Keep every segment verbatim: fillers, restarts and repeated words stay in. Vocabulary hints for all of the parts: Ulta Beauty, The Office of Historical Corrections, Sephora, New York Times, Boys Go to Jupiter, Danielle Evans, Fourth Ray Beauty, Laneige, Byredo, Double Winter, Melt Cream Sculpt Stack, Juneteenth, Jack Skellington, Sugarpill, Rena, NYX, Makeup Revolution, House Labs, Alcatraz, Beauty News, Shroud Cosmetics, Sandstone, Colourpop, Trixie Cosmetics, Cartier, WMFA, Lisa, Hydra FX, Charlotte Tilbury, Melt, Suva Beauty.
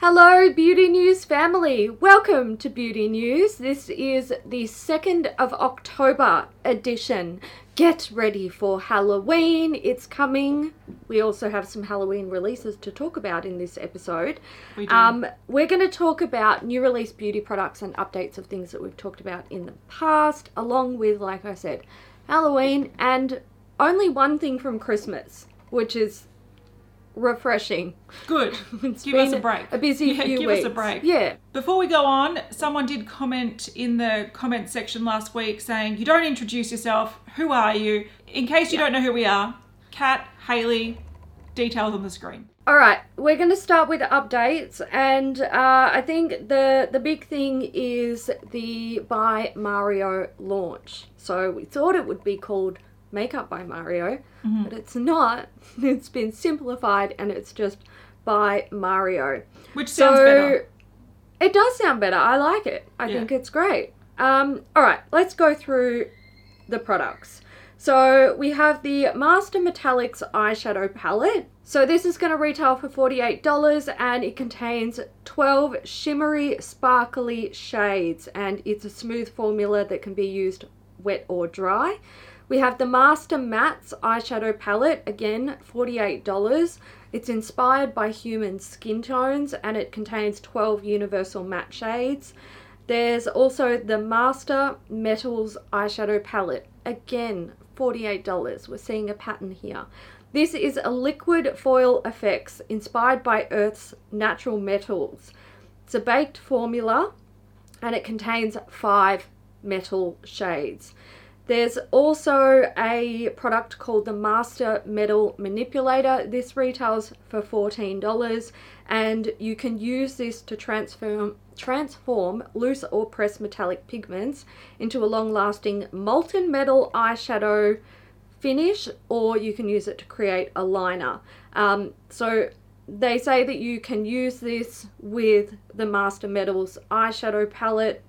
Hello Beauty News family, welcome to Beauty News. This is the second of October edition. Get ready for Halloween, it's coming. We also have some Halloween releases to talk about in this episode. We do. Um, we're going to talk about new release beauty products and updates of things that we've talked about in the past, along with, like I said, Halloween and only one thing from Christmas, which is refreshing. Good. It's give us a break. A busy yeah, few give weeks. Give us a break. Yeah. Before we go on, someone did comment in the comment section last week saying, you don't introduce yourself. Who are you? In case you yeah. don't know who we are, Kat, Hayley, details on the screen. All right. We're going to start with updates. And uh, I think the, the big thing is the By Mario launch. So we thought it would be called Makeup by Mario, mm-hmm. but it's not. It's been simplified and it's just By Mario. Which so sounds better. It does sound better. I like it. I yeah. think it's great. Um, all right, let's go through the products. So we have the Master Metallics eyeshadow palette. So this is going to retail for forty-eight dollars and it contains twelve shimmery, sparkly shades and it's a smooth formula that can be used wet or dry. We have the Master Mattes eyeshadow palette, again, forty-eight dollars. It's inspired by human skin tones and it contains twelve universal matte shades. There's also the Master Metals eyeshadow palette, again, forty-eight dollars. We're seeing a pattern here. This is a liquid foil effects inspired by Earth's natural metals. It's a baked formula and it contains five metal shades. There's also a product called the Master Metal Manipulator. This retails for fourteen dollars and you can use this to transform transform loose or pressed metallic pigments into a long-lasting molten metal eyeshadow finish, or you can use it to create a liner. Um, so they say that you can use this with the Master Metals eyeshadow palette,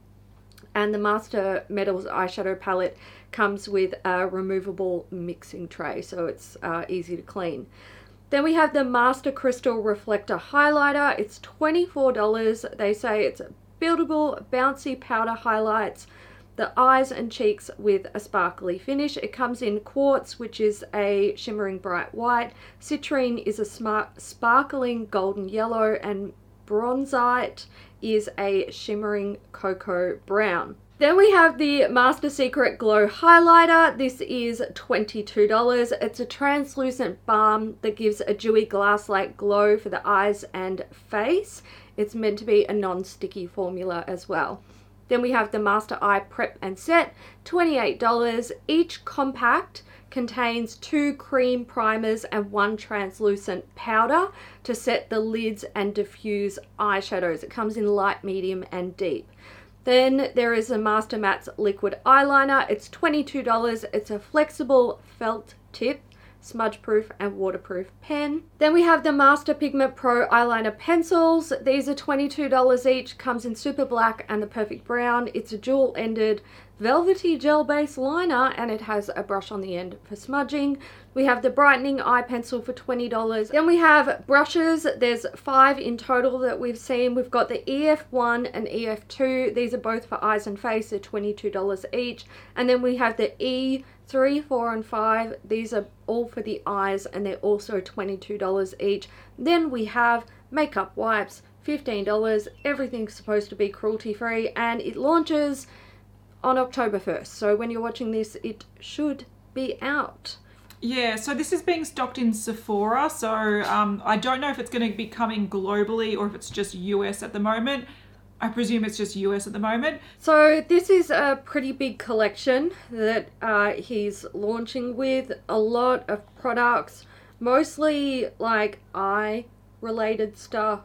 and the Master Metals eyeshadow palette comes with a removable mixing tray, so it's uh, easy to clean. Then we have the Master Crystal Reflector Highlighter. It's twenty-four dollars. They say it's buildable, bouncy powder highlights the eyes and cheeks with a sparkly finish. It comes in quartz, which is a shimmering bright white. Citrine is a smart, sparkling golden yellow, and bronzite is a shimmering cocoa brown. Then we have the Master Secret Glow Highlighter. This is twenty-two dollars. It's a translucent balm that gives a dewy glass-like glow for the eyes and face. It's meant to be a non-sticky formula as well. Then we have the Master Eye Prep and Set, twenty-eight dollars. Each compact contains two cream primers and one translucent powder to set the lids and diffuse eyeshadows. It comes in light, medium, and deep. Then there is a Master Mattes Liquid Eyeliner. It's twenty-two dollars. It's a flexible felt tip, smudge-proof and waterproof pen. Then we have the Master Pigment Pro Eyeliner Pencils. These are twenty-two dollars each. Comes in Super Black and the Perfect Brown. It's a dual-ended velvety gel-based liner and it has a brush on the end for smudging. We have the Brightening Eye Pencil for twenty dollars. Then we have brushes. There's five in total that we've seen. We've got the E F one and E F two. These are both for eyes and face. They're twenty-two dollars each. And then we have the E three, four, and five. These are all for the eyes and they're also twenty-two dollars each. Then we have makeup wipes, fifteen dollars. Everything's supposed to be cruelty-free and it launches on October first. So when you're watching this, it should be out. Yeah, so this is being stocked in Sephora. So um, I don't know if it's going to be coming globally or if it's just U S at the moment. I presume it's just U S at the moment. So this is a pretty big collection that uh, he's launching with a lot of products, mostly like eye-related stuff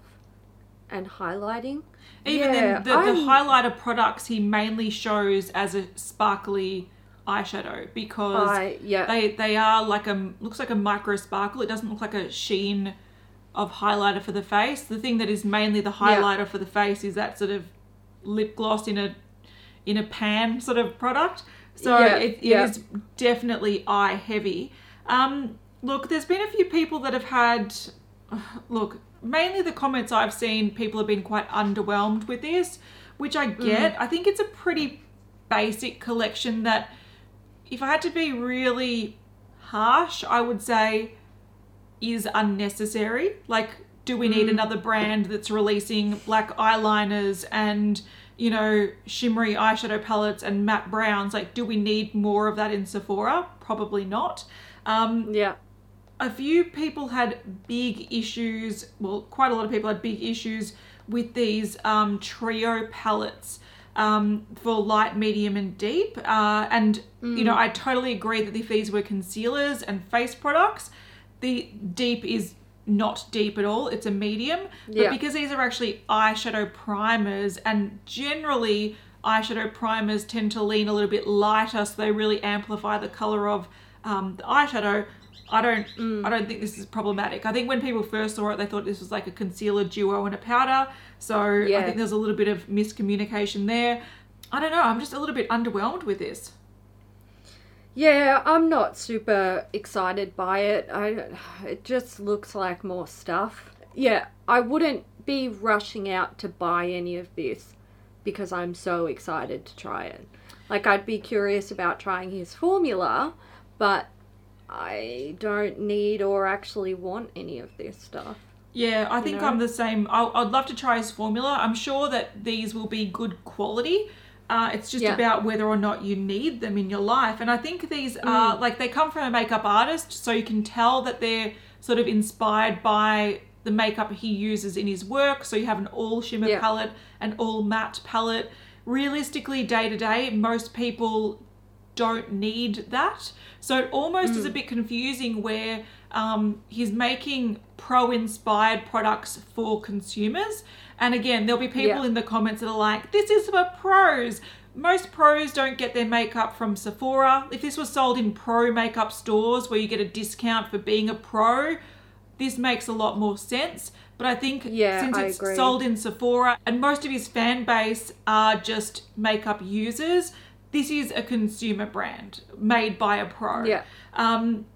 and highlighting. Even yeah, then, the, the highlighter products he mainly shows as a sparkly eyeshadow because I, yeah. they they are like a looks like a micro sparkle. It doesn't look like a sheen of highlighter for the face. The thing that is mainly the highlighter yeah. for the face is that sort of lip gloss in a in a pan sort of product. So yeah, it, it yeah. is definitely eye heavy. Um, look, there's been a few people that have had look. mainly the comments I've seen, people have been quite underwhelmed with this, which I get. Mm. I think it's a pretty basic collection that, if I had to be really harsh, I would say is unnecessary. Like, do we need mm. another brand that's releasing black eyeliners and, you know, shimmery eyeshadow palettes and matte browns? Like, do we need more of that in Sephora? Probably not. Um, yeah. A few people had big issues. Well, quite a lot of people had big issues with these um, trio palettes um, for light, medium, and deep. Uh, and, mm. you know, I totally agree that if these were concealers and face products, the deep is not deep at all. It's a medium. Yeah. But because these are actually eyeshadow primers, and generally eyeshadow primers tend to lean a little bit lighter, so they really amplify the colour of um, the eyeshadow. I don't mm. I don't think this is problematic. I think when people first saw it, they thought this was like a concealer duo and a powder. So yeah. I think there's a little bit of miscommunication there. I don't know. I'm just a little bit underwhelmed with this. Yeah, I'm not super excited by it. I, it just looks like more stuff. Yeah, I wouldn't be rushing out to buy any of this because I'm so excited to try it. Like, I'd be curious about trying his formula, but I don't need or actually want any of this stuff. Yeah, I think you know? I'm the same. I'll, I'd love to try his formula. I'm sure that these will be good quality. Uh, it's just yeah. about whether or not you need them in your life. And I think these mm. are, like, they come from a makeup artist, so you can tell that they're sort of inspired by the makeup he uses in his work. So you have an all shimmer yeah. palette, an all matte palette. Realistically, day to day, most people don't need that. So it almost mm. is a bit confusing where um, he's making pro-inspired products for consumers. And again, there'll be people yeah. in the comments that are like, this is for pros. Most pros don't get their makeup from Sephora. If this was sold in pro makeup stores where you get a discount for being a pro, this makes a lot more sense. But I think yeah, since I it's agree. sold in Sephora and most of his fan base are just makeup users, this is a consumer brand made by a pro. Yeah. Um,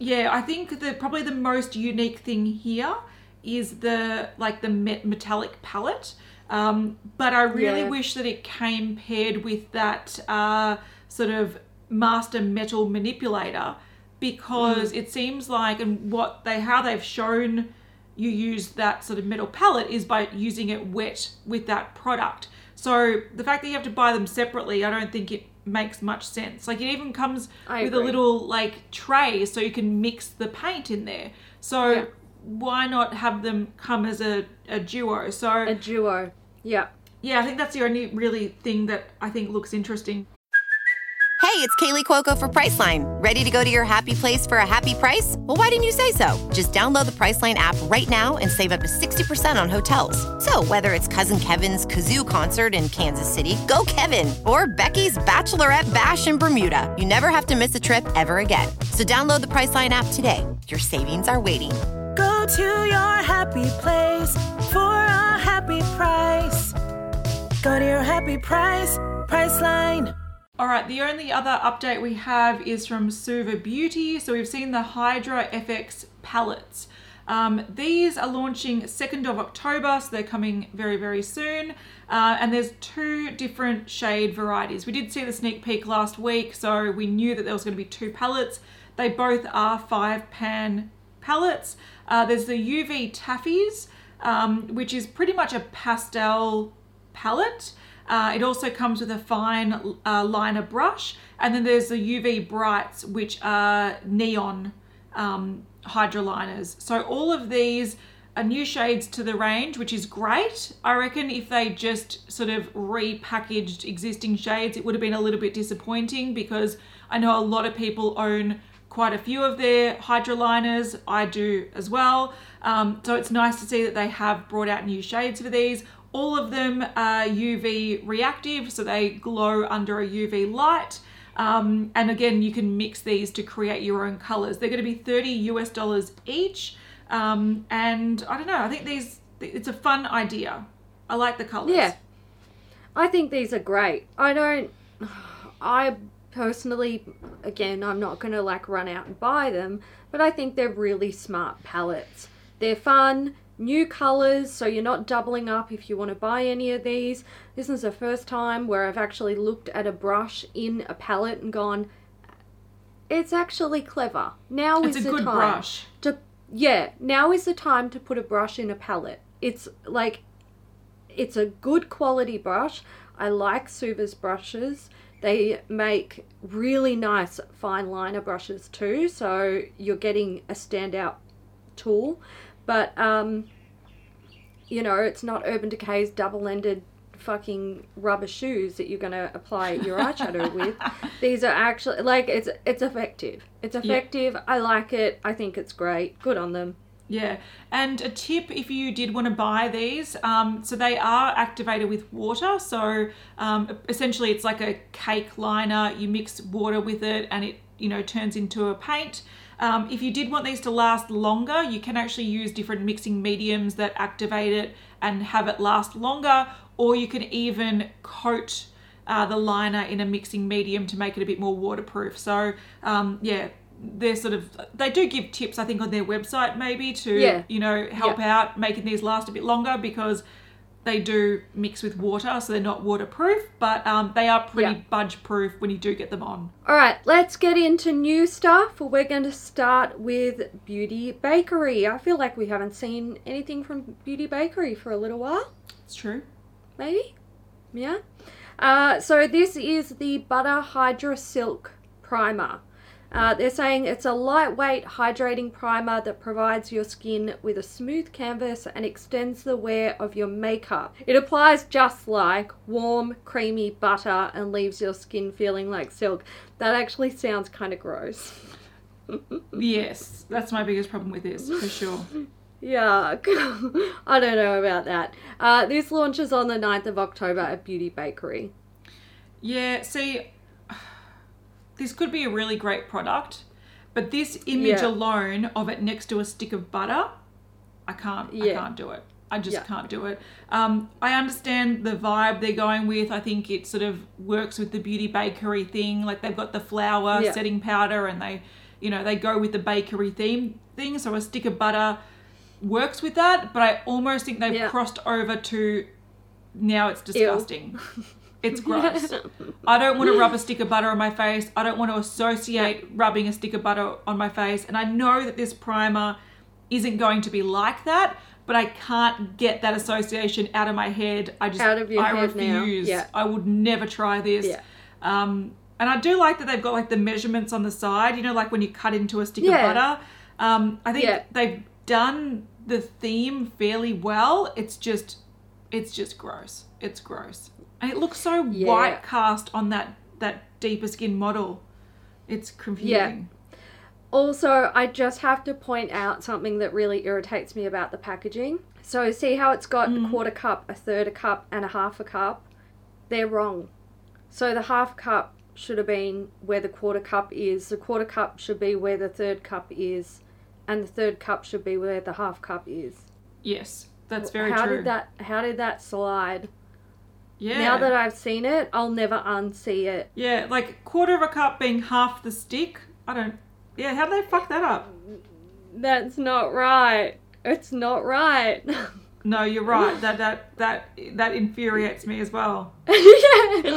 yeah, I think that probably the most unique thing here is the, like, the metallic palette. Um, but I really yeah. wish that it came paired with that uh, sort of master metal manipulator, because mm. it seems like, and what they, how they've shown you use that sort of metal palette is by using it wet with that product. So the fact that you have to buy them separately, I don't think it makes much sense. Like, it even comes I with agree. a little, like, tray so you can mix the paint in there. So yeah. why not have them come as a, a duo? So a duo, yeah. Yeah, I think that's the only really thing that I think looks interesting. Hey, it's Kaylee Cuoco for Priceline. Ready to go to your happy place for a happy price? Well, why didn't you say so? Just download the Priceline app right now and save up to sixty percent on hotels. So whether it's Cousin Kevin's Kazoo Concert in Kansas City, go Kevin, or Becky's Bachelorette Bash in Bermuda, you never have to miss a trip ever again. So download the Priceline app today. Your savings are waiting. Go to your happy place for a happy price. Go to your happy price, Priceline. All right, the only other update we have is from Suva Beauty. So we've seen the Hydra F X palettes. Um, these are launching second of October, so they're coming very, very soon. Uh, and there's two different shade varieties. We did see the sneak peek last week, so we knew that there was going to be two palettes. They both are five pan palettes. Uh, there's the U V Taffies, um, which is pretty much a pastel palette. Uh, it also comes with a fine uh, liner brush. And then there's the U V Brights, which are neon um, Hydra liners. So all of these are new shades to the range, which is great. I reckon if they just sort of repackaged existing shades, it would have been a little bit disappointing, because I know a lot of people own quite a few of their Hydra liners. I do as well. Um, so it's nice to see that they have brought out new shades for these. All of them are U V reactive, so they glow under a U V light. Um, and again, you can mix these to create your own colors. They're going to be thirty US dollars each. Um, and I don't know, I think these, it's a fun idea. I like the colors. Yeah, I think these are great. I don't, I personally, again, I'm not going to like run out and buy them, but I think they're really smart palettes. They're fun. new colors, so you're not doubling up if you want to buy any of these. This is the first time where I've actually looked at a brush in a palette and gone, it's actually clever. Now it's is the time. It's a good brush. To, yeah, now is the time to put a brush in a palette. It's like, it's a good quality brush. I like Suva's brushes. They make really nice fine liner brushes too, so you're getting a standout tool. But, um, you know, it's not Urban Decay's double-ended fucking rubber shoes that you're going to apply your eyeshadow with. These are actually, like, it's it's effective. It's effective. Yeah. I like it. I think it's great. Good on them. Yeah, and a tip if you did want to buy these, um, so they are activated with water. So um, essentially it's like a cake liner. You mix water with it and it, you know, turns into a paint. Um, if you did want these to last longer, you can actually use different mixing mediums that activate it and have it last longer, or you can even coat uh, the liner in a mixing medium to make it a bit more waterproof. So um, yeah. They're sort of, they do give tips, I think, on their website maybe to, yeah. you know, help yeah. out making these last a bit longer, because they do mix with water, so they're not waterproof, but um, they are pretty yeah. budge proof when you do get them on. All right, let's get into new stuff. We're going to start with Beauty Bakerie. I feel like we haven't seen anything from Beauty Bakerie for a little while. It's true. Maybe? Yeah. Uh, so this is the Butter Hydra Silk Primer. Uh, they're saying it's a lightweight hydrating primer that provides your skin with a smooth canvas and extends the wear of your makeup. It applies just like warm, creamy butter and leaves your skin feeling like silk. That actually sounds kind of gross. Yes, that's my biggest problem with this, for sure. Yeah, I don't know about that. Uh, this launches on the ninth of October at Beauty Bakerie. Yeah, see... This could be a really great product, but this image yeah. alone of it next to a stick of butter, I can't, yeah. I can't do it. I just yeah. can't do it. Um, I understand the vibe they're going with. I think it sort of works with the Beauty Bakery thing. Like they've got the flour yeah. setting powder and they, you know, they go with the bakery theme thing. So a stick of butter works with that, but I almost think they've yeah. crossed over to now it's disgusting. Ew. It's gross. I don't want to rub a stick of butter on my face. I don't want to associate yeah. rubbing a stick of butter on my face. And I know that this primer isn't going to be like that, but I can't get that association out of my head. I just, out of your I head refuse. Now. Yeah. I would never try this. Yeah. Um, and I do like that they've got like the measurements on the side, you know, like when you cut into a stick yeah. of butter. Um, I think yeah. they've done the theme fairly well. It's just, it's just gross. It's gross. And it looks so yeah. white cast on that, that deeper skin model. It's confusing. Yeah. Also, I just have to point out something that really irritates me about the packaging. So see how it's got mm. a quarter cup, a third a cup, and a half a cup? They're wrong. So the half cup should have been where the quarter cup is. The quarter cup should be where the third cup is. And the third cup should be where the half cup is. Yes, that's very how true. Did that, how did that slide? Yeah. Now that I've seen it, I'll never unsee it. Yeah, like quarter of a cup being half the stick. I don't... Yeah, how do they fuck that up? That's not right. It's not right. No, you're right. That that that that infuriates me as well. Yeah.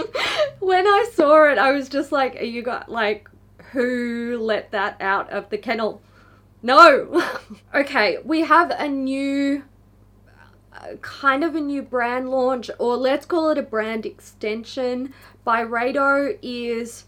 When I saw it, I was just like, you got like, who let that out of the kennel? No. Okay, we have a new... kind of a new brand launch, or let's call it a brand extension. Byredo is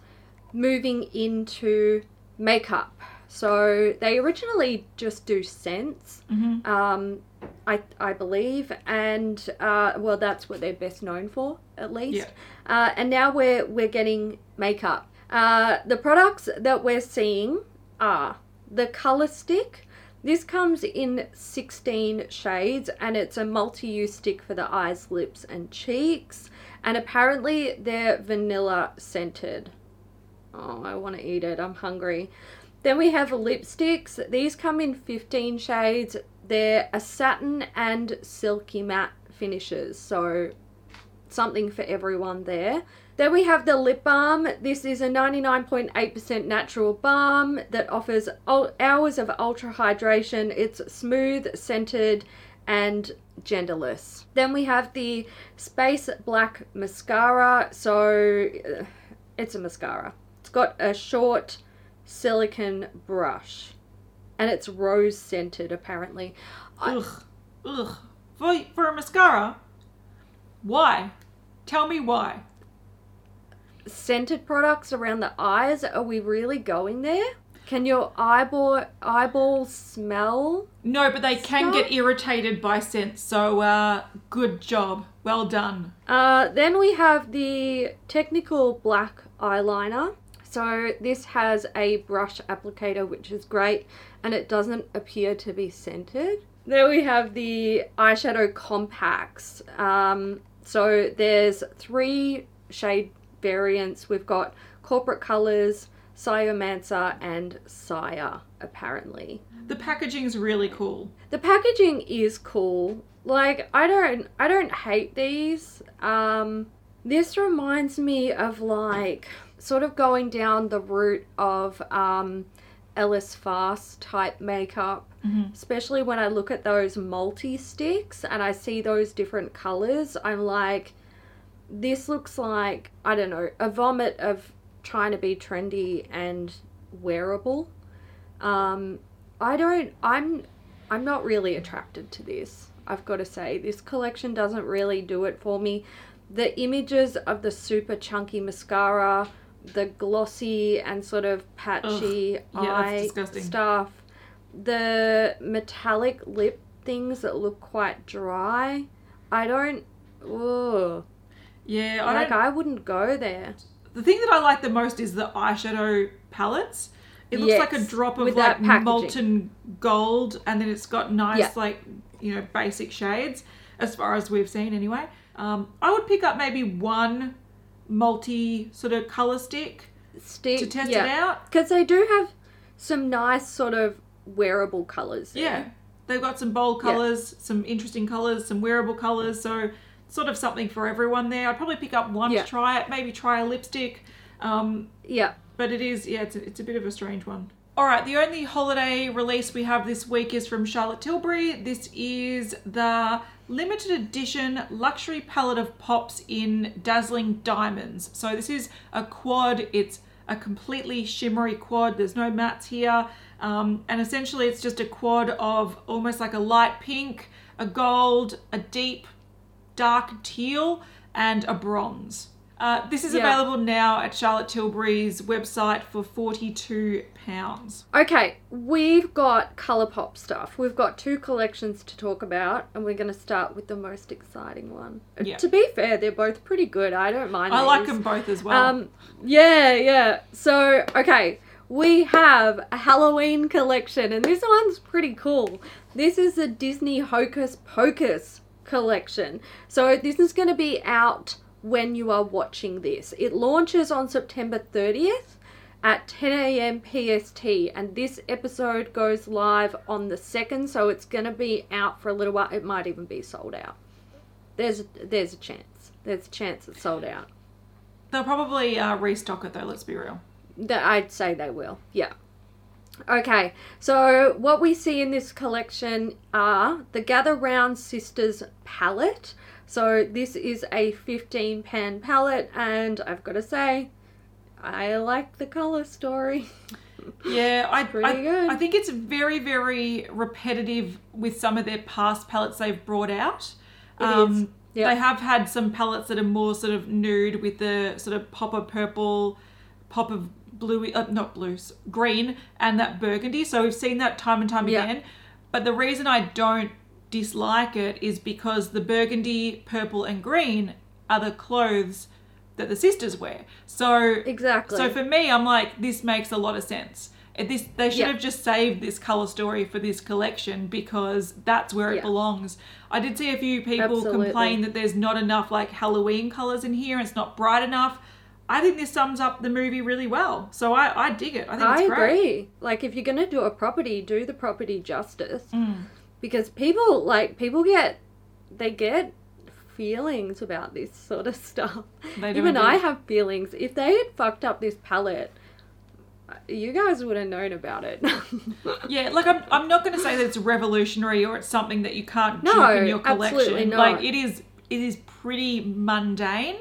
moving into makeup. So they originally just do scents, mm-hmm. um, I I believe, and uh, well, that's what they're best known for, at least. Yeah. Uh, and now we're we're getting makeup. Uh, the products that we're seeing are the Colour Stick. This comes in sixteen shades and it's a multi-use stick for the eyes, lips and cheeks. And apparently they're vanilla scented. Oh, I want to eat it. I'm hungry. Then we have lipsticks. These come in fifteen shades. They're a satin and silky matte finishes. So something for everyone there. Then we have the lip balm. This is a ninety-nine point eight percent natural balm that offers hours of ultra hydration. It's smooth, scented, and Genderless. Then we have the Space Black Mascara. So it's a mascara. It's got a short silicone brush and it's rose scented apparently. Ugh. I... Ugh. For, for a mascara? Why? Tell me why. Scented products around the eyes? Are we really going there? Can your eyeball eyeball smell? No, but they can stuff? get irritated by scent. So, uh, good job. Well done. Uh, then we have the Technical Black Eyeliner. So this has a brush applicator, which is great, and it doesn't appear to be scented. Then we have the eyeshadow compacts. Um, so there's three shade variants. We've got Corporate Colors, Sciomancer and Sire, apparently. The packaging's really cool. The packaging is cool. Like, I don't I don't hate these. Um, this reminds me of, like, sort of going down the route of um, Ellis Fast type makeup. Mm-hmm. Especially when I look at those multi-sticks and I see those different colours, I'm like, this looks like, I don't know, a vomit of trying to be trendy and wearable. Um, I don't, I'm, I'm not really attracted to this. I've got to say, this collection doesn't really do it for me. The images of the super chunky mascara, the glossy and sort of patchy Ugh, yeah, eye disgusting. stuff, the metallic lip things that look quite dry. I don't, ugh. Yeah, I like don't... I wouldn't go there. The thing that I like the most is the eyeshadow palettes. It looks yes, like a drop of like molten gold, and then it's got nice yeah. like, you know, basic shades as far as we've seen anyway. Um, I would pick up maybe one multi sort of colour stick, stick to test yeah. it out. Because they do have some nice sort of wearable colours. There. Yeah, they've got some bold colours, yeah. some interesting colours, some wearable colours. So... sort of something for everyone there. I'd probably pick up one yeah. to try it, maybe try a lipstick. Um, yeah. But it is, yeah, it's a, it's a bit of a strange one. All right, the only holiday release we have this week is from Charlotte Tilbury. This is the limited edition luxury palette of pops in Dazzling Diamonds. So this is a quad. It's a completely shimmery quad. There's no mattes here. Um, and essentially it's just a quad of almost like a light pink, a gold, a deep dark teal and a bronze. Uh, this is yeah. available now at Charlotte Tilbury's website for forty-two pounds. Okay, we've got Colourpop stuff. We've got two collections to talk about, and we're going to start with the most exciting one. Yeah. To be fair, they're both pretty good. I don't mind I these. like them both as well. Um, yeah, yeah. So, okay, we have a Halloween collection, and this one's pretty cool. This is a Disney Hocus Pocus collection. So this is going to be out when you are watching this. It launches on September thirtieth at ten a.m. P S T, and this episode goes live on the second, so it's going to be out for a little while. It might even be sold out. There's there's a chance. There's a chance it's sold out. They'll probably uh, restock it though, let's be real. I'd say they will, yeah. Okay, so what we see in this collection are the Gather Round Sisters palette. So this is a fifteen pan palette, and I've got to say, I like the colour story. Yeah, I, pretty I, good. I think it's very, very repetitive with some of their past palettes they've brought out. It um, is. Yep. They have had some palettes that are more sort of nude with the sort of pop of purple, pop of blue, uh, not blue, green, and that burgundy. So we've seen that time and time yeah. again. But the reason I don't dislike it is because the burgundy, purple, and green are the clothes that the sisters wear. So exactly. So for me, I'm like, this makes a lot of sense. This they should yeah. have just saved this color story for this collection because that's where it yeah. belongs. I did see a few people Absolutely. complain that there's not enough like Halloween colors in here. It's not bright enough. I think this sums up the movie really well. So I, I dig it. I think I it's great. I agree. Like, if you're going to do a property, do the property justice. Mm. Because people, like, people get, they get feelings about this sort of stuff. They do Even indeed. I have feelings. If they had fucked up this palette, you guys would have known about it. Yeah, like I'm I'm not going to say that it's revolutionary or it's something that you can't keep no, in your collection. Absolutely not. Like it is it is pretty mundane.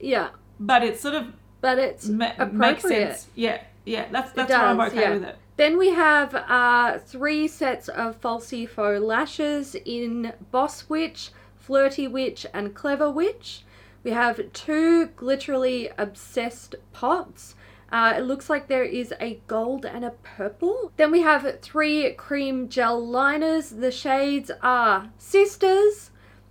Yeah. But it's sort of but it's ma- makes sense. Yeah. Yeah, that's that's does, why I'm okay yeah. with it. Then we have uh, three sets of falsy faux lashes in Boss Witch, Flirty Witch, and Clever Witch. We have two glitterily obsessed pots. Uh, it looks like there is a gold and a purple. Then we have three cream gel liners. The shades are Sisters,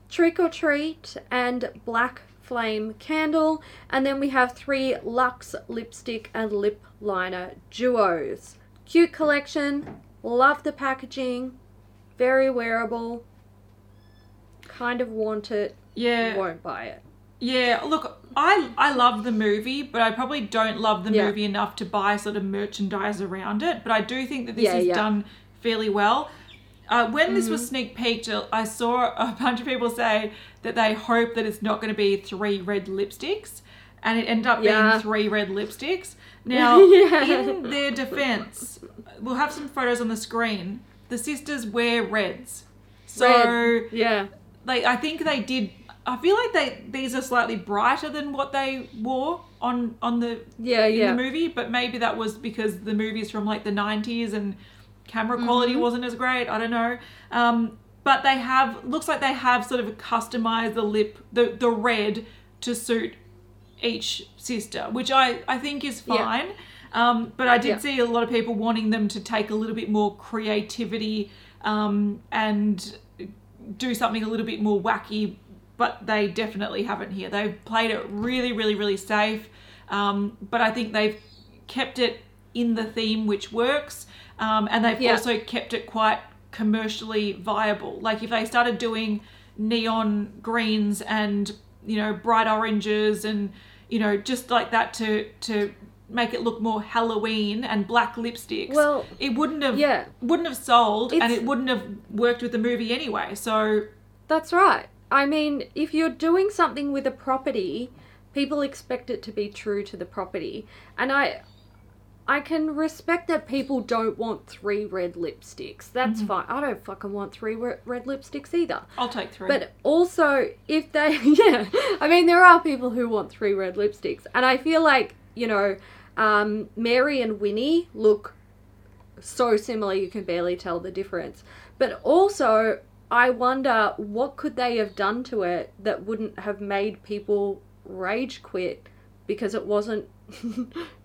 Trick or Treat, and Black Flame Candle. And then we have three Luxe Lipstick and Lip Liner Duos. Cute collection, love the packaging, very wearable, kind of want it, yeah. won't buy it. Yeah, look, I I love the movie, but I probably don't love the yeah. movie enough to buy sort of merchandise around it, but I do think that this yeah, is yeah. done fairly well. Uh, when mm-hmm. this was sneak peeked, I saw a bunch of people say that they hope that it's not going to be three red lipsticks, and it ended up yeah. being three red lipsticks. Now, yeah. in their defense, we'll have some photos on the screen. The sisters wear reds. So, Red. yeah. like, I think they did, I feel like they these are slightly brighter than what they wore on, on the, yeah, in yeah. the movie, but maybe that was because the movie's from, like, the nineties and camera quality mm-hmm. wasn't as great. I don't know. Um, but they have, looks like they have sort of customized the lip, the, the red to suit each sister, which I, I think is fine. Yeah. Um, but I did yeah. see a lot of people wanting them to take a little bit more creativity um, and do something a little bit more wacky, but they definitely haven't here. They've played it really, really, really safe. Um, but I think they've kept it in the theme, which works. Um, and they've yeah. also kept it quite commercially viable. Like if they started doing neon greens and you know, bright oranges and, you know, just like that to to make it look more Halloween and black lipsticks. Well, it wouldn't have yeah. wouldn't have sold it's, and it wouldn't have worked with the movie anyway. So that's right. I mean, if you're doing something with a property, people expect it to be true to the property. And I I can respect that people don't want three red lipsticks. That's mm-hmm. fine. I don't fucking want three re- red lipsticks either. I'll take three. But also, if they... Yeah. I mean, there are people who want three red lipsticks. And I feel like, you know, um, Mary and Winnie look so similar you can barely tell the difference. But also, I wonder what could they have done to it that wouldn't have made people rage quit because it wasn't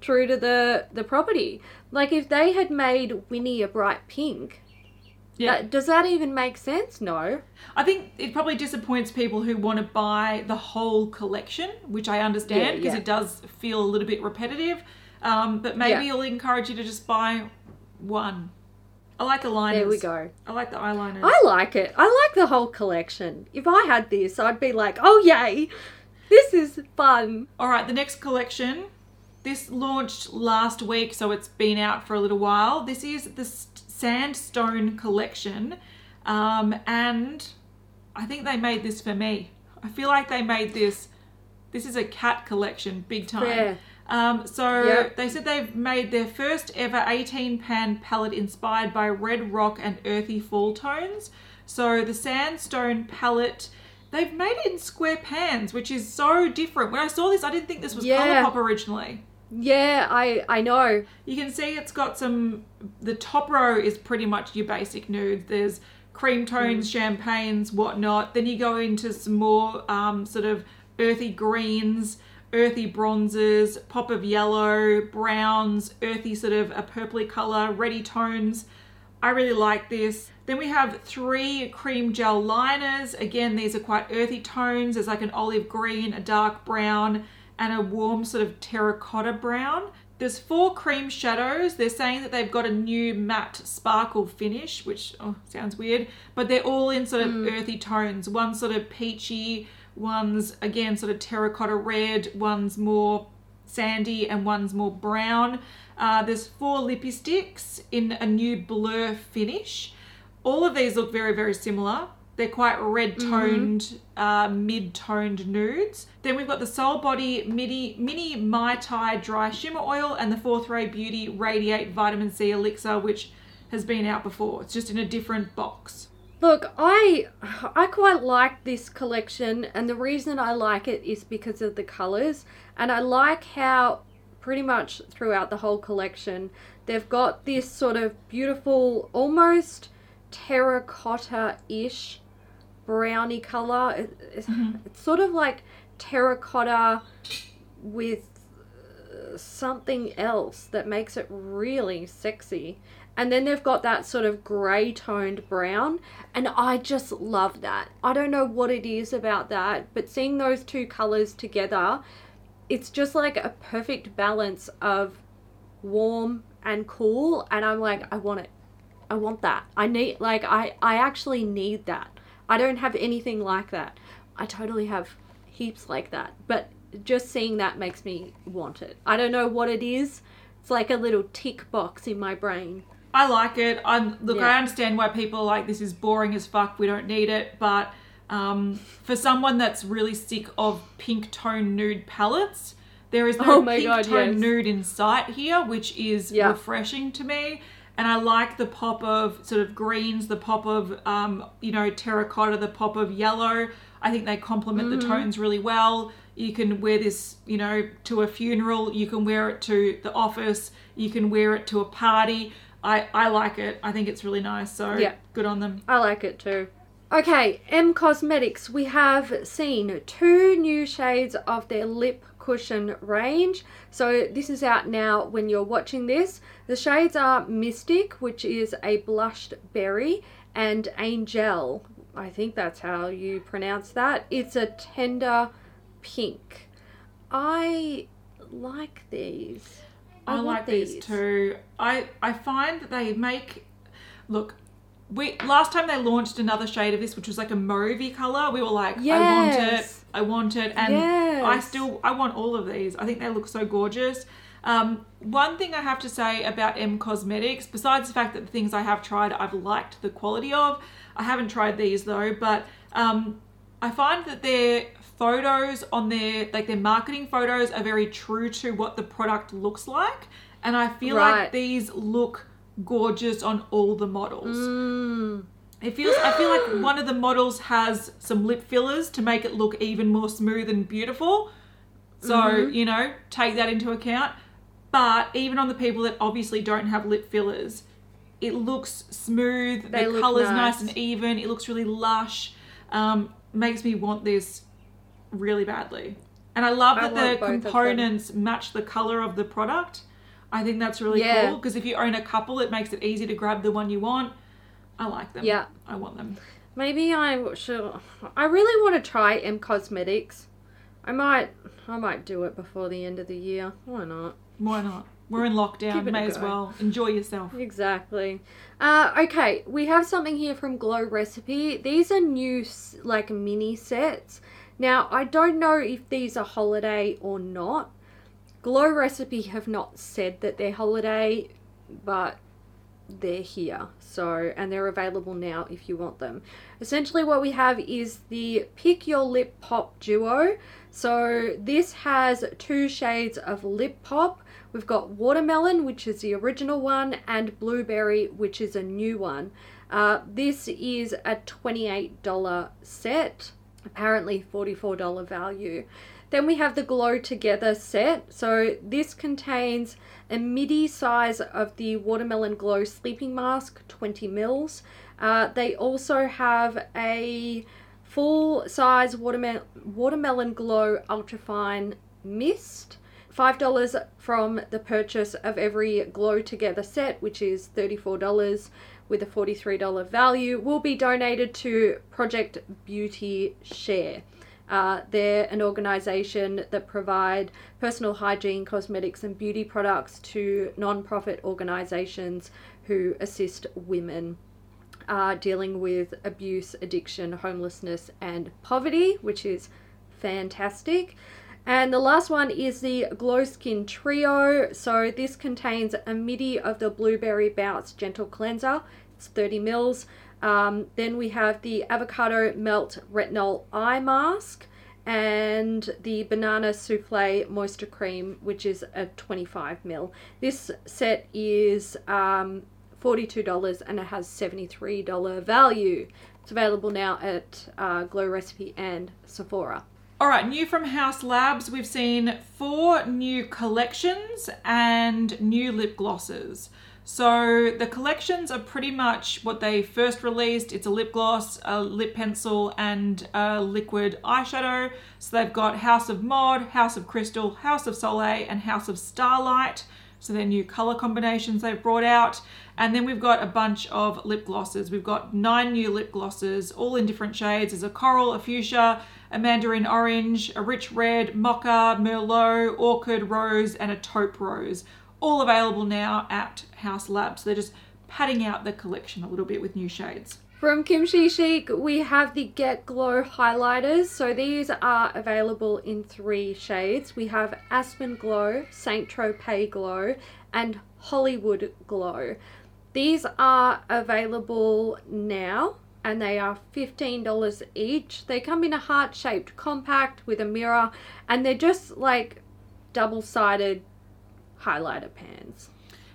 true to the the property. Like if they had made Winnie a bright pink, yeah that, does that even make sense? No, I think it probably disappoints people who want to buy the whole collection, which I understand because yeah, yeah. it does feel a little bit repetitive, um but maybe yeah. I'll encourage you to just buy one. I like the liners. There we go. I like the eyeliners. I like it. I like the whole collection. If I had this, I'd be like, oh yay, this is fun. All right, the next collection. This launched last week, so it's been out for a little while. This is the Sandstone collection, um, and I think they made this for me. I feel like they made this. This is a cat collection, big time. Um, so yep. they said they've made their first ever eighteen-pan palette inspired by red rock and earthy fall tones. So the Sandstone palette... They've made it in square pans, which is so different. When I saw this, I didn't think this was yeah. Colourpop originally. Yeah, I, I know. You can see it's got some... The top row is pretty much your basic nudes. There's cream tones, mm. champagnes, whatnot. Then you go into some more um, sort of earthy greens, earthy bronzes, pop of yellow, browns, earthy sort of a purpley colour, reddy tones. I really like this. Then we have three cream gel liners. Again, these are quite earthy tones. There's like an olive green, a dark brown, and a warm sort of terracotta brown. There's four cream shadows. They're saying that they've got a new matte sparkle finish, which oh, sounds weird, but they're all in sort of mm. earthy tones. One's sort of peachy, one's again sort of terracotta red, one's more sandy, and one's more brown. Uh, there's four lippy sticks in a new blur finish. All of these look very, very similar. They're quite red-toned, mm-hmm. uh, mid-toned nudes. Then we've got the Soul Body Mini Mini Mai Tai Dry Shimmer Oil and the Fourth Ray Beauty Radiate Vitamin C Elixir, which has been out before. It's just in a different box. Look, I I quite like this collection, and the reason I like it is because of the colours. And I like how pretty much throughout the whole collection, they've got this sort of beautiful, almost terracotta-ish browny color. It, it's, mm-hmm. it's sort of like terracotta with something else that makes it really sexy. And then they've got that sort of grey toned brown, and I just love that. I don't know what it is about that, but seeing those two colors together, it's just like a perfect balance of warm and cool, and I'm like, I want it. I want that. I need, like, I, I actually need that. I don't have anything like that. I totally have heaps like that, but just seeing that makes me want it. I don't know what it is. It's like a little tick box in my brain. I like it. I'm, look, yeah. I understand why people are like, this is boring as fuck, we don't need it, but um, for someone that's really sick of pink tone nude palettes, there is no oh pink God, tone yes. nude in sight here, which is yeah. refreshing to me. And I like the pop of sort of greens, the pop of, um, you know, terracotta, the pop of yellow. I think they complement mm. the tones really well. You can wear this, you know, to a funeral. You can wear it to the office. You can wear it to a party. I, I like it. I think it's really nice. So yeah. good on them. I like it too. Okay, Em Cosmetics. We have seen two new shades of their lip cushion range. So this is out now when you're watching this. The shades are Mystic, which is a blushed berry, and Angel. I think that's how you pronounce that. It's a tender pink. I like these. I, I like these. these too. I, I find that they make... Look, we last time they launched another shade of this, which was like a mauvey colour. We were like, yes. I want it. I want it. And yes. I still, I want all of these. I think they look so gorgeous. Um, one thing I have to say about Em Cosmetics, besides the fact that the things I have tried, I've liked the quality of. I haven't tried these though, but um, I find that their photos on their, like their marketing photos are very true to what the product looks like. And I feel right. like these look gorgeous on all the models. Mm. It feels, I feel like one of the models has some lip fillers to make it look even more smooth and beautiful. So, mm-hmm. you know, take that into account. But even on the people that obviously don't have lip fillers, it looks smooth. They the colour's nice. nice and even. It looks really lush. Um, makes me want this really badly. And I love I that the components match the colour of the product. I think that's really yeah. cool because if you own a couple, it makes it easy to grab the one you want. I like them. Yeah. I want them. Maybe I should... I really want to try Em Cosmetics. I might... I might do it before the end of the year. Why not? Why not? We're in lockdown. May as well. Enjoy yourself. Exactly. Uh, okay, we have something here from Glow Recipe. These are new, like, mini sets. Now, I don't know if these are holiday or not. Glow Recipe have not said that they're holiday, but they're here. So, and they're available now if you want them. Essentially, what we have is the Pick Your Lip Pop Duo. So this has two shades of lip pop. We've got watermelon, which is the original one, and blueberry, which is a new one. Uh, this is a twenty-eight dollars set, apparently forty-four dollars value. Then we have the Glow Together set. So this contains a midi size of the Watermelon Glow Sleeping Mask, twenty mils. Uh, they also have a full size watermelon, watermelon Glow Ultrafine Mist, five dollars from the purchase of every Glow Together set, which is thirty-four dollars with a forty-three dollars value, will be donated to Project Beauty Share. Uh, they're an organisation that provide personal hygiene, cosmetics and beauty products to non-profit organisations who assist women Uh, dealing with abuse, addiction, homelessness and poverty, which is fantastic. And the last one is the Glow Skin Trio. So this contains a midi of the Blueberry Bounce Gentle Cleanser. It's thirty mils. Um, then we have the Avocado Melt Retinol Eye Mask and the Banana Souffle Moisture Cream, which is a twenty-five milliliters. This set is um, forty-two dollars and it has seventy-three dollars value. It's available now at uh, Glow Recipe and Sephora. All right, new from House Labs, we've seen four new collections and new lip glosses. So the collections are pretty much what they first released. It's a lip gloss, a lip pencil, and a liquid eyeshadow. So they've got House of Mod, House of Crystal, House of Soleil, and House of Starlight. So they're new color combinations they've brought out. And then we've got a bunch of lip glosses. We've got nine new lip glosses, all in different shades. There's a coral, a fuchsia, a mandarin orange, a rich red, mocha, merlot, orchid rose, and a taupe rose. All available now at House Labs. So they're just padding out the collection a little bit with new shades. From Kimchi Chic, we have the Get Glow highlighters. So these are available in three shades. We have Aspen Glow, Saint Tropez Glow, and Hollywood Glow. These are available now and they are fifteen dollars each. They come in a heart-shaped compact with a mirror and they're just like double-sided highlighter pans.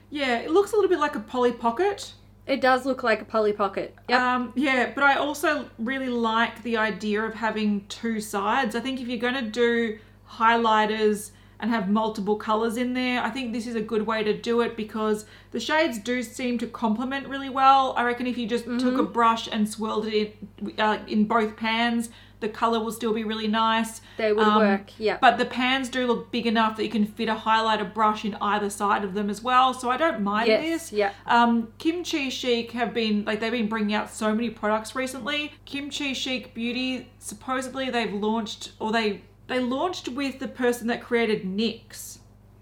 Yeah, it looks a little bit like a Polly Pocket. It does look like a Polly Pocket. Yep. Um, yeah, but I also really like the idea of having two sides. I think if you're going to do highlighters and have multiple colours in there, I think this is a good way to do it because the shades do seem to complement really well. I reckon if you just mm-hmm. took a brush and swirled it in, uh, in both pans, the colour will still be really nice. They would um, work, yeah. But the pans do look big enough that you can fit a highlighter brush in either side of them as well. So I don't mind yes, this. Yeah. Um, Kimchi Chic have been, like they've been bringing out so many products recently. Kimchi Chic Beauty, supposedly they've launched, or they, they launched with the person that created NYX.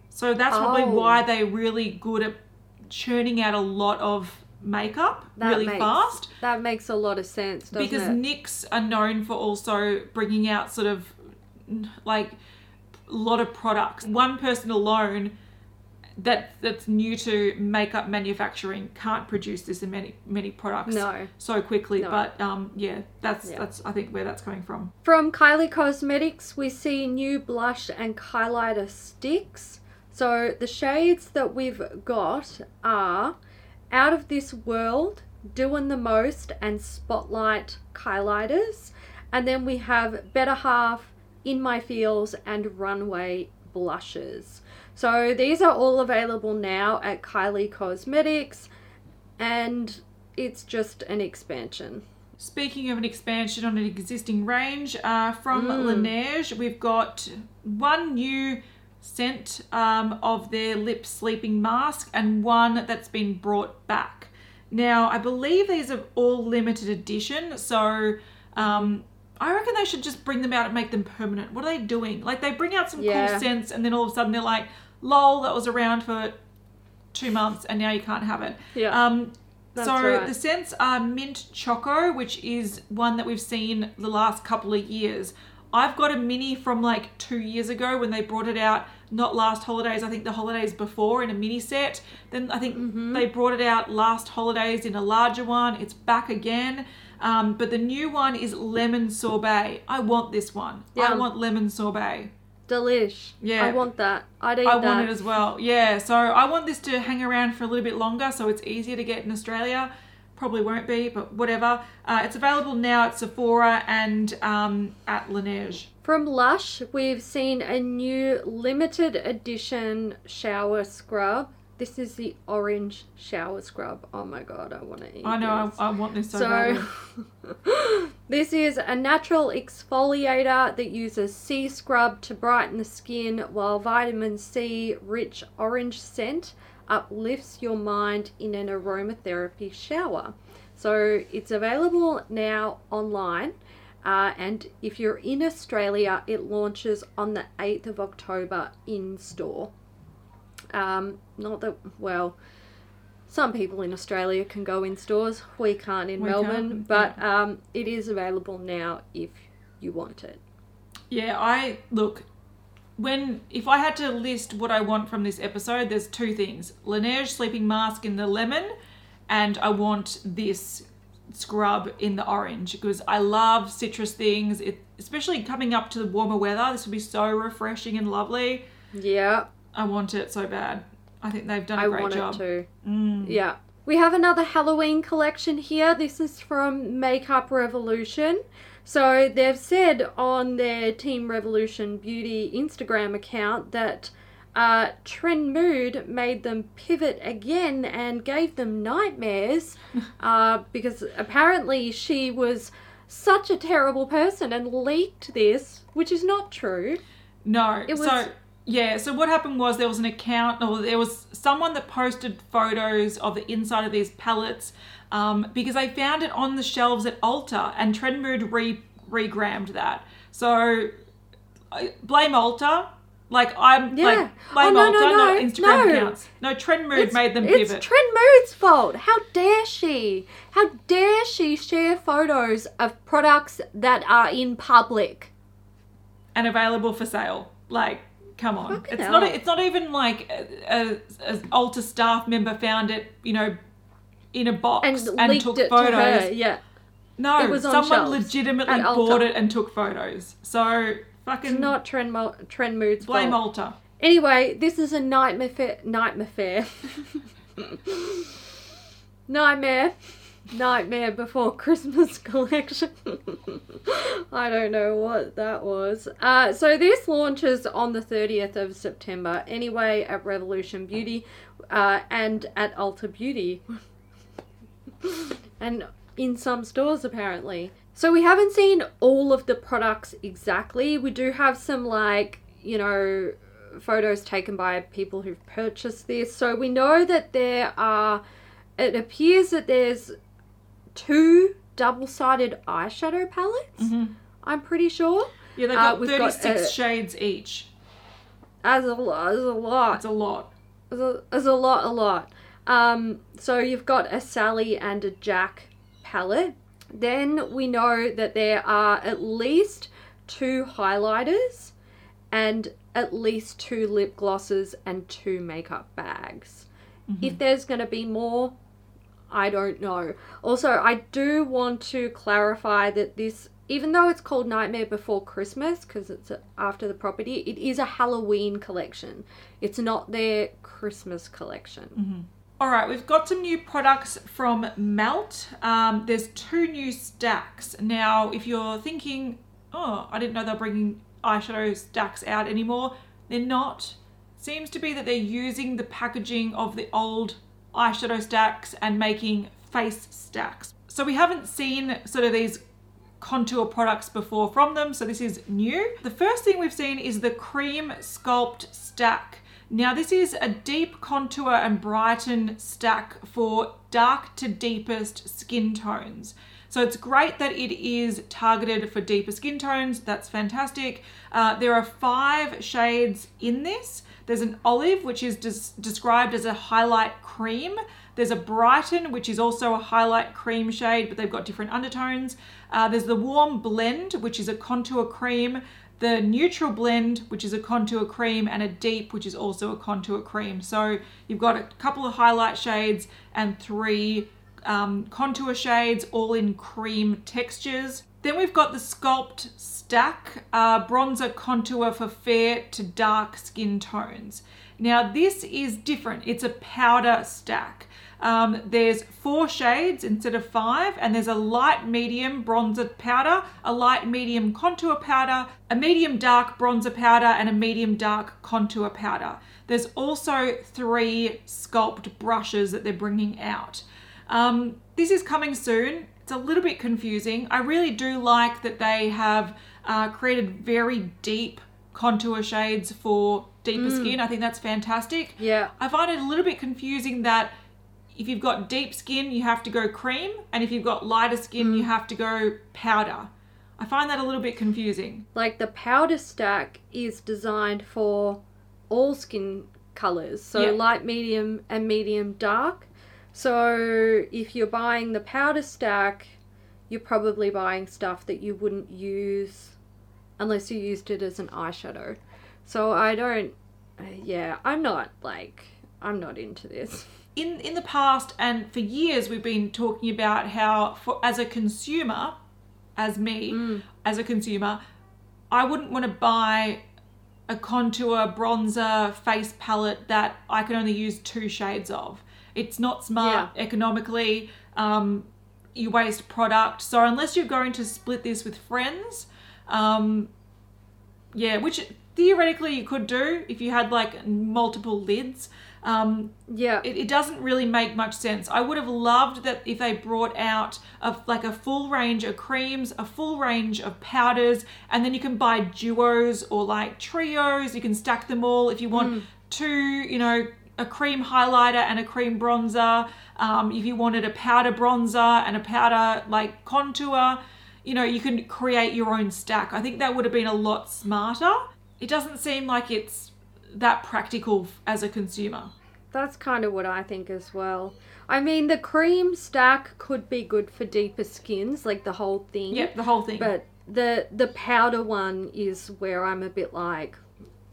So that's oh. probably why they're really good at churning out a lot of makeup that really makes, fast. That makes a lot of sense, doesn't because it? Because NYX are known for also bringing out sort of like a lot of products. One person alone that that's new to makeup manufacturing can't produce this in many many products no. so quickly. No. But um, yeah, that's yeah. that's I think where that's coming from. From Kylie Cosmetics, we see new blush and highlighter sticks. So the shades that we've got are Out of This World, Doing the Most, and Spotlight highlighters. And then we have Better Half, In My Feels, and Runway blushes. So these are all available now at Kylie Cosmetics and it's just an expansion. Speaking of an expansion on an existing range, uh, from mm. Laneige, we've got one new scent um, of their lip sleeping mask and one that's been brought back. Now, I believe these are all limited edition, so um, I reckon they should just bring them out and make them permanent. What are they doing? Like, they bring out some yeah. cool scents and then all of a sudden they're like, lol, that was around for two months and now you can't have it. Yeah. Um, that's so right. The scents are Mint Choco, which is one that we've seen the last couple of years. I've got a mini from like two years ago when they brought it out, not last holidays, I think the holidays before in a mini set. Then I think mm-hmm. they brought it out last holidays in a larger one. It's back again. Um, but the new one is Lemon Sorbet. I want this one. Yeah. I want Lemon Sorbet. Delish. Yeah. I want that. I'd eat I that. I want it as well. Yeah. So I want this to hang around for a little bit longer so it's easier to get in Australia. Probably won't be, but whatever. Uh, it's available now at Sephora and um, at Laneige. From Lush, we've seen a new limited edition shower scrub. This is the orange shower scrub. Oh my God, I want to eat I know, this. I, I want this so, so badly. This is a natural exfoliator that uses sea scrub to brighten the skin while vitamin C rich orange scent uplifts your mind in an aromatherapy shower. So it's available now online uh, and if you're in Australia it launches on the eighth of October in store. Um, not that, well, some people in Australia can go in stores, we can't in we Melbourne can't. But um, it is available now if you want it. Yeah, I look When, if I had to list what I want from this episode, there's two things. Laneige sleeping mask in the lemon, and I want this scrub in the orange because I love citrus things, it, especially coming up to the warmer weather. This would be so refreshing and lovely. Yeah. I want it so bad. I think they've done a I great job. I want it too. Mm. Yeah. We have another Halloween collection here. This is from Makeup Revolution. So they've said on their Team Revolution Beauty Instagram account that uh, Trend Mood made them pivot again and gave them nightmares uh, because apparently she was such a terrible person and leaked this, which is not true. No. It was... So- Yeah, so what happened was there was an account, or there was someone that posted photos of the inside of these palettes um, because they found it on the shelves at Ulta, and Trend Mood re- regrammed that. So blame Ulta. Like, I'm yeah. like, blame oh, no, Ulta, no, no, not Instagram no. accounts. No, Trend Mood it's, made them pivot. It's Trend Mood's fault. How dare she? How dare she share photos of products that are in public and available for sale? Like... Come on. Fucking it's hell. not It's not even like an Ulta staff member found it, you know, in a box and, and took it photos. To her, yeah. No, it was someone legitimately bought it and took photos. So fucking... It's not Trend, Mo- Trend Mood's blame fault. Blame Ulta. Anyway, this is a nightmare fair. Nightmare fair. nightmare. Nightmare Before Christmas collection. I don't know what that was. Uh, so this launches on the thirtieth of September. Anyway, at Revolution Beauty uh, and at Ulta Beauty. And in some stores, apparently. So we haven't seen all of the products exactly. We do have some, like, you know, photos taken by people who've purchased this. So we know that there are... It appears that there's... two double-sided eyeshadow palettes, mm-hmm. I'm pretty sure. Yeah, they've got uh, thirty-six got, uh, shades each. As a, as a lot. It's a lot. As a, as a lot, a lot. Um, so you've got a Sally and a Jack palette. Then we know that there are at least two highlighters and at least two lip glosses and two makeup bags. Mm-hmm. If there's going to be more... I don't know. Also, I do want to clarify that this, even though it's called Nightmare Before Christmas, because it's after the property, it is a Halloween collection. It's not their Christmas collection. Mm-hmm. All right, we've got some new products from Melt. Um, there's two new stacks. Now, if you're thinking, oh, I didn't know they're bringing eyeshadow stacks out anymore, they're not. Seems to be that they're using the packaging of the old eyeshadow stacks and making face stacks. So we haven't seen sort of these contour products before from them, so this is new. The first thing we've seen is the Cream Sculpt Stack. Now this is a deep contour and brighten stack for dark to deepest skin tones. So it's great that it is targeted for deeper skin tones. That's fantastic. Uh, there are five shades in this. There's an olive, which is des- described as a highlight cream. There's a brighten, which is also a highlight cream shade, but they've got different undertones. Uh, there's the warm blend, which is a contour cream. The neutral blend, which is a contour cream, and a deep, which is also a contour cream. So you've got a couple of highlight shades and three um, contour shades, all in cream textures. Then we've got the Sculpt Stack, uh, bronzer contour for fair to dark skin tones. Now this is different. It's a powder stack. Um, there's four shades instead of five, and there's a light medium bronzer powder, a light medium contour powder, a medium dark bronzer powder, and a medium dark contour powder. There's also three Sculpt brushes that they're bringing out. Um, this is coming soon. It's a little bit confusing. I really do like that they have uh, created very deep contour shades for deeper mm. skin. I think that's fantastic. Yeah. I find it a little bit confusing that if you've got deep skin, you have to go cream, and if you've got lighter skin, mm. you have to go powder. I find that a little bit confusing. Like the powder stack is designed for all skin colors, so yeah. light, medium, and medium dark. So if you're buying the powder stack, you're probably buying stuff that you wouldn't use unless you used it as an eyeshadow. So I don't, yeah, I'm not like, I'm not into this. in, in the past and for years we've been talking about how for, as a consumer, as me, mm. as a consumer, I wouldn't want to buy a contour, bronzer, face palette that I can only use two shades of. It's not smart yeah. economically. Um, you waste product. So unless you're going to split this with friends, um, yeah, which theoretically you could do if you had like multiple lids. Um, yeah, it, it doesn't really make much sense. I would have loved that if they brought out a, like a full range of creams, a full range of powders, and then you can buy duos or like trios. You can stack them all if you want mm. two, you know, a cream highlighter and a cream bronzer. Um, if you wanted a powder bronzer and a powder like contour, you know, you can create your own stack. I think that would have been a lot smarter. It doesn't seem like it's that practical as a consumer. That's kind of what I think as well. I mean, the cream stack could be good for deeper skins, like the whole thing. Yep, the whole thing. But the the powder one is where I'm a bit like,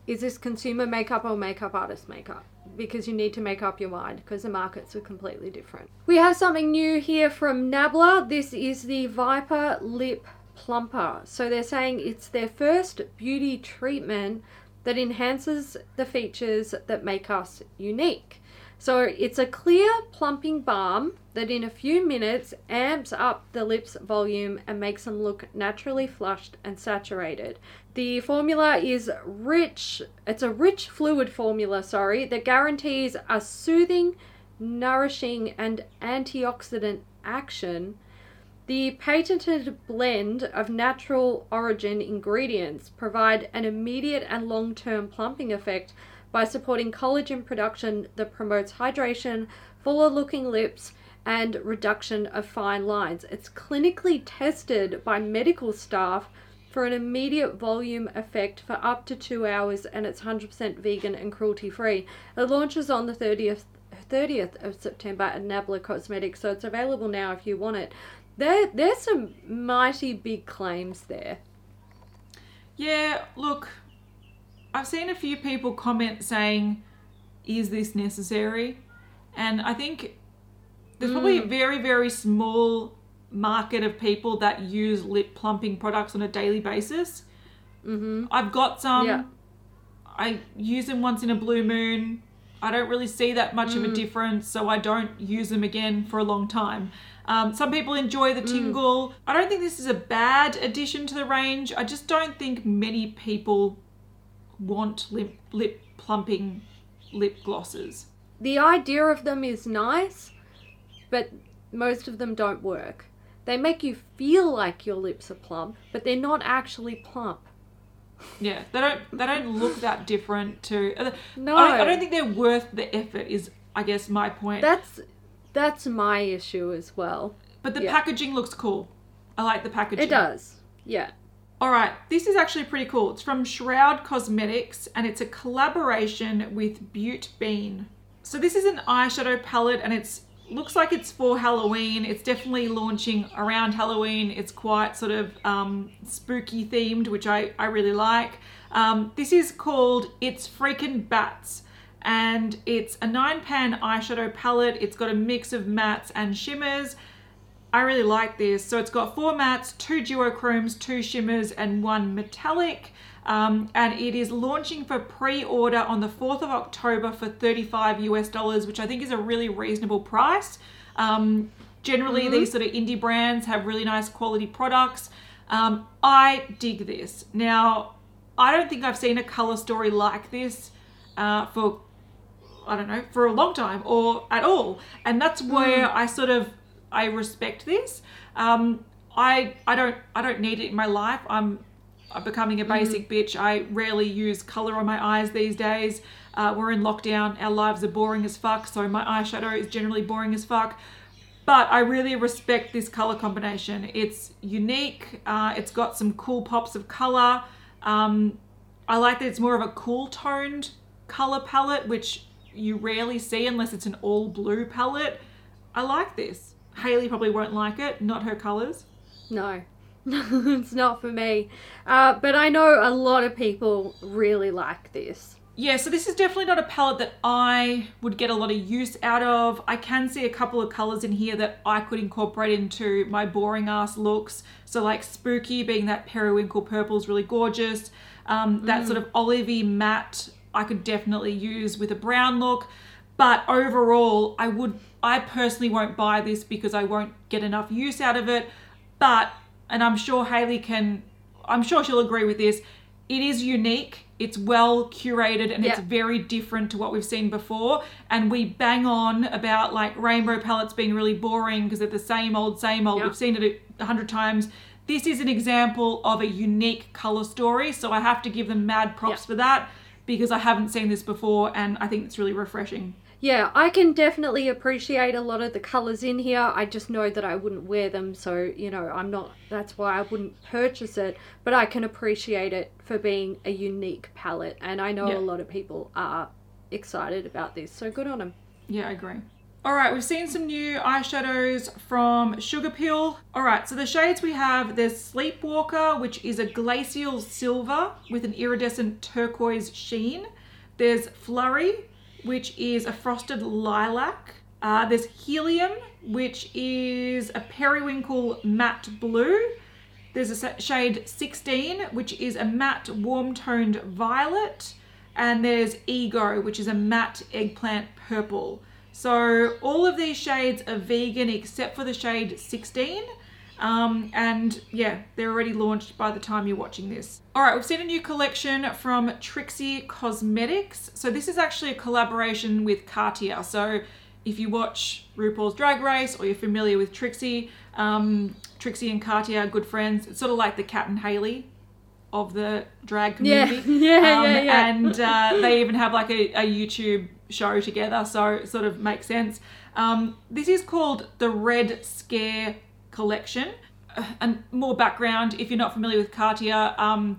is this consumer makeup or makeup artist makeup? Because you need to make up your mind because the markets are completely different. We have something new here from Nabla. This is the Viper Lip Plumper. So they're saying it's their first beauty treatment that enhances the features that make us unique. So it's a clear plumping balm that in a few minutes amps up the lips' volume and makes them look naturally flushed and saturated. The formula is rich, it's a rich fluid formula, sorry, that guarantees a soothing, nourishing and antioxidant action. The patented blend of natural origin ingredients provide an immediate and long-term plumping effect by supporting collagen production that promotes hydration, fuller-looking lips, and reduction of fine lines. It's clinically tested by medical staff for an immediate volume effect for up to two hours, and it's one hundred percent vegan and cruelty-free. It launches on the thirtieth, thirtieth of September at Nabla Cosmetics, so it's available now if you want it. There, there's some mighty big claims there. Yeah, look, I've seen a few people comment saying, is this necessary? And I think there's mm. probably a very, very small market of people that use lip plumping products on a daily basis. Mm-hmm. I've got some. Yeah. I use them once in a blue moon. I don't really see that much mm. of a difference, so I don't use them again for a long time. Um, some people enjoy the tingle. Mm. I don't think this is a bad addition to the range. I just don't think many people want lip, lip plumping lip glosses. The idea of them is nice, but most of them don't work. They make you feel like your lips are plump, but they're not actually plump. Yeah, they don't they don't look that different to... Uh, no. I, I don't think they're worth the effort is, I guess, my point. That's that's my issue as well. But the yeah. packaging looks cool. I like the packaging. It does, yeah. All right, this is actually pretty cool. It's from Shroud Cosmetics, and it's a collaboration with Butte Bean. So this is an eyeshadow palette, and it's looks like it's for Halloween. It's definitely launching around Halloween. It's quite sort of um, spooky themed, which I, I really like. Um, this is called It's Freaking Bats, and it's a nine-pan eyeshadow palette. It's got a mix of mattes and shimmers. I really like this. So it's got four mattes, two duochromes, two shimmers, and one metallic. Um, and it is launching for pre-order on the fourth of October for thirty-five US dollars, which I think is a really reasonable price. Um, generally, mm-hmm. these sort of indie brands have really nice quality products. Um, I dig this. Now, I don't think I've seen a color story like this uh, for, I don't know, for a long time or at all. And that's where mm. I sort of, I respect this. Um, I I don't I don't need it in my life. I'm, I'm becoming a basic mm. bitch. I rarely use colour on my eyes these days. Uh, we're in lockdown. Our lives are boring as fuck. So my eyeshadow is generally boring as fuck. But I really respect this colour combination. It's unique. Uh, it's got some cool pops of colour. Um, I like that it's more of a cool toned colour palette, which you rarely see unless it's an all blue palette. I like this. Hayley probably won't like it, not her colours. No, it's not for me. Uh, but I know a lot of people really like this. yeah, so this is definitely not a palette that I would get a lot of use out of. I can see a couple of colors in here that I could incorporate into my boring ass looks. So like Spooky being that periwinkle purple is really gorgeous. Um, that mm. sort of olivey matte I could definitely use with a brown look. But overall, I would, I personally won't buy this because I won't get enough use out of it. But, and I'm sure Kaylee can, I'm sure she'll agree with this, it is unique. It's well curated and yep. it's very different to what we've seen before. And we bang on about like rainbow palettes being really boring because they're the same old, same old. Yep. We've seen it a hundred times. This is an example of a unique color story. So I have to give them mad props yep. for that because I haven't seen this before. And I think it's really refreshing. Yeah, I can definitely appreciate a lot of the colors in here. I just know that I wouldn't wear them. So, you know, I'm not, that's why I wouldn't purchase it. But I can appreciate it for being a unique palette. And I know yeah. a lot of people are excited about this. So good on them. Yeah, I agree. All right, we've seen some new eyeshadows from Sugarpill. All right, so the shades we have, there's Sleepwalker, which is a glacial silver with an iridescent turquoise sheen. There's Flurry, which is a frosted lilac. Uh, there's Helium, which is a periwinkle matte blue. There's a shade sixteen, which is a matte warm-toned violet. And there's Ego, which is a matte eggplant purple. So all of these shades are vegan except for the shade sixteen. Um, and yeah, they're already launched by the time you're watching this. All right, we've seen a new collection from Trixie Cosmetics. So this is actually a collaboration with Cartier. So if you watch RuPaul's Drag Race or you're familiar with Trixie, um, Trixie and Cartier are good friends. It's sort of like the Cat and Hayley of the drag community. Yeah, yeah, um, yeah, yeah. And uh, they even have like a, a YouTube show together, so it sort of makes sense. Um, this is called the Red Scare Collection. Uh, and more background, if you're not familiar with Cartier, um,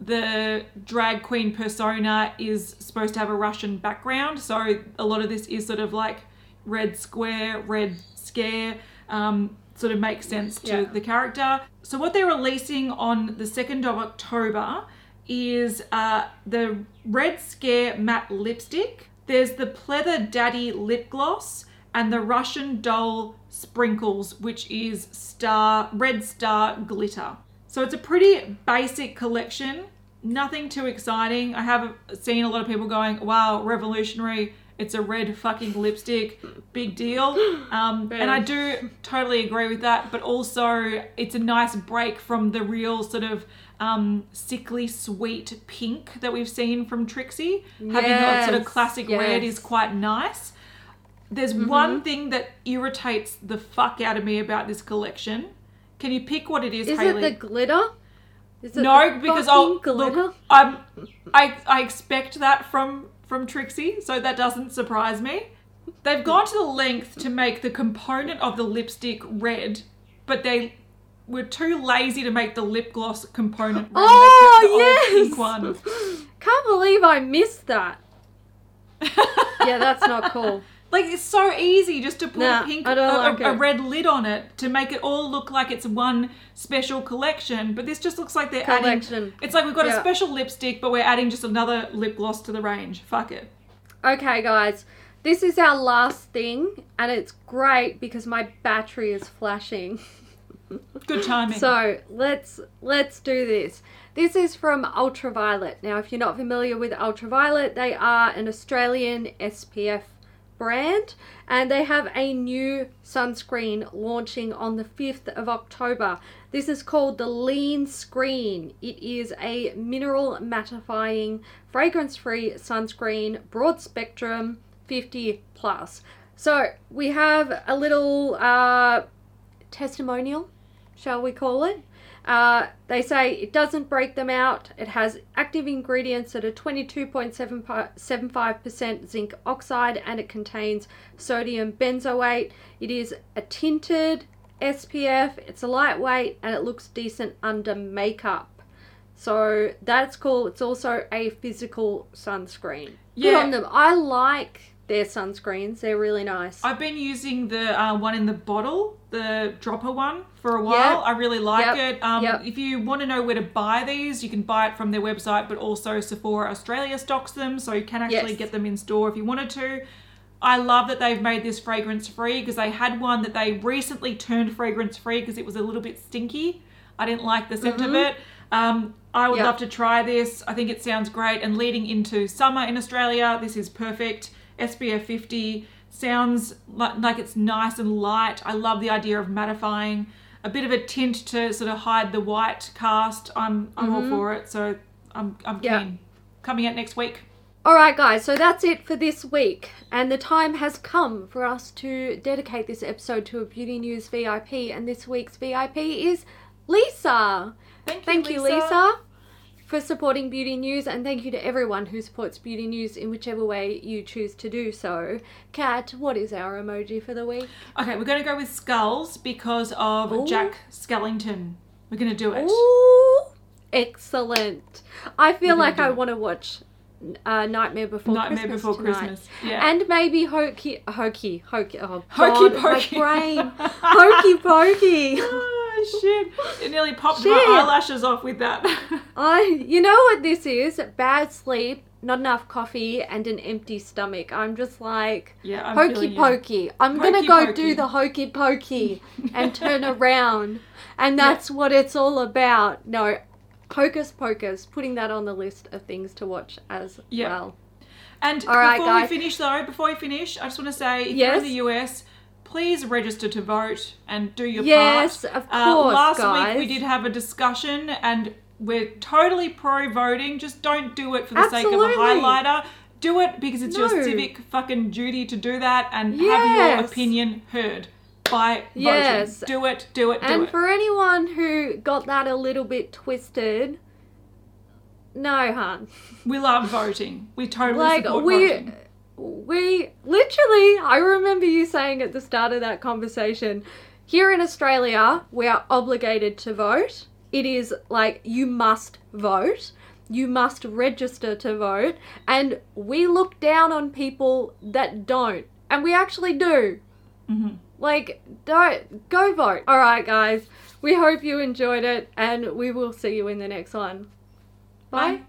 the drag queen persona is supposed to have a Russian background, so a lot of this is sort of like Red Square, Red Scare, um, sort of makes sense to yeah. the character. So what they're releasing on the second of October is uh, the Red Scare matte lipstick. There's the Pleather Daddy lip gloss and the Russian Doll sprinkles, which is star red star glitter. So it's a pretty basic collection, nothing too exciting. I have seen a lot of people going, wow, revolutionary. It's a red fucking lipstick, big deal. Um, and I do totally agree with that, but also it's a nice break from the real sort of um, sickly sweet pink that we've seen from Trixie. Yes. Having that sort of classic yes. red is quite nice. There's mm-hmm. one thing that irritates the fuck out of me about this collection. Can you pick what it is, Is Hayley? It the glitter? Is it no, the because I'll, glitter? Look, I'm, I, I expect that from... from Trixie, so that doesn't surprise me. They've gone to the length to make the component of the lipstick red, but they were too lazy to make the lip gloss component red. Oh, yes! Pink one. Can't believe I missed that. Yeah, that's not cool. Like, it's so easy just to put nah, a pink, a, like a, a red lid on it to make it all look like it's one special collection. But this just looks like they're collection. adding... It's like we've got yeah. a special lipstick, but we're adding just another lip gloss to the range. Fuck it. Okay, guys. This is our last thing, and it's great because my battery is flashing. Good timing. So let's let's do this. This is from Ultraviolet. Now, if you're not familiar with Ultraviolet, they are an Australian S P F brand, and they have a new sunscreen launching on the fifth of October. This is called the Lean Screen. It is a mineral mattifying, fragrance-free sunscreen, broad spectrum, fifty plus. So we have a little uh, testimonial, shall we call it? Uh, they say it doesn't break them out. It has active ingredients that are twenty-two point seven five percent zinc oxide, and it contains sodium benzoate. It is a tinted S P F. It's a lightweight, and it looks decent under makeup. So that's cool. It's also a physical sunscreen. Yeah. Good on them. I like their sunscreens. They're really nice. I've been using the uh, one in the bottle, the dropper one, for a while. Yep. I really like yep. it. Um, yep. If you want to know where to buy these, you can buy it from their website, but also Sephora Australia stocks them, so you can actually yes. get them in store if you wanted to. I love that they've made this fragrance-free because they had one that they recently turned fragrance-free because it was a little bit stinky. I didn't like the scent mm-hmm. of it. Um, I would yep. love to try this. I think it sounds great. And leading into summer in Australia, this is perfect. S P F fifty sounds like it's nice and light. I love the idea of mattifying, a bit of a tint to sort of hide the white cast. I'm I'm mm-hmm. all for it, so I'm I'm yeah. keen. Coming out next week. All right, guys, so that's it for this week, and the time has come for us to dedicate this episode to a Beauty News V I P, and this week's V I P is Lisa. Thank you, thank you Lisa. Lisa. For supporting Beauty News, and thank you to everyone who supports Beauty News in whichever way you choose to do so. Kat, what is our emoji for the week? Okay, we're going to go with skulls because of Ooh. Jack Skellington. We're going to do it. Ooh, excellent. I feel like I want to watch uh, Nightmare Before Nightmare Christmas Nightmare Before tonight. Christmas, yeah. And maybe Hokey, Hokey, Hokey, oh Hokey God, Pokey. My brain. Hokey Pokey. Shit. It nearly popped Shit. my eyelashes off with that. I, you know what this is? Bad sleep, not enough coffee, and an empty stomach. I'm just like, yeah, I'm hokey pokey. I'm going to go pokey. do the hokey pokey and turn around. And that's yeah. what it's all about. No, Hocus Pocus, putting that on the list of things to watch as yeah. well. And all before right, guys. we finish, though, before we finish, I just want to say, if yes. you're in the U S, please register to vote and do your yes, part. Yes, of course, uh, Last guys. week we did have a discussion and we're totally pro-voting. Just don't do it for the Absolutely. sake of a highlighter. Do it because it's no. your civic fucking duty to do that and yes. have your opinion heard by yes. voting. Do it, do it, do and it. And for anyone who got that a little bit twisted, no, hon. We love voting. We totally like, support we, voting. We literally, I remember you saying at the start of that conversation, here in Australia, we are obligated to vote. It is like, you must vote. You must register to vote. And we look down on people that don't. And we actually do. Mm-hmm. Like, don't, go vote. All right, guys. We hope you enjoyed it and we will see you in the next one. Bye. Bye.